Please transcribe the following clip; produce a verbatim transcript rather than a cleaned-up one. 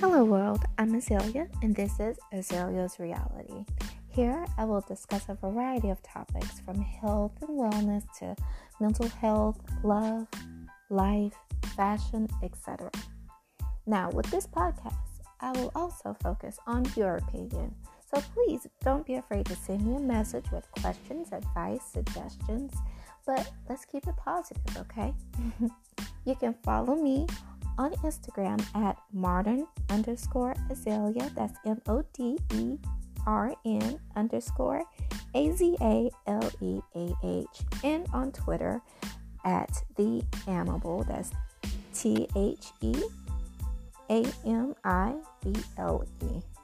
Hello world, I'm Azalea and this is Azalea's Reality. Here I will discuss a variety of topics from health and wellness to mental health, love, life, fashion, et cetera. Now with this podcast, I will also focus on your opinion. So please don't be afraid to send me a message with questions, advice, suggestions, but let's keep it positive, okay? You can follow me on Instagram at modern underscore azalea, that's M O D E R N underscore A Z A L E A H, and on Twitter at the_amiable, that's T H E A M I B L E.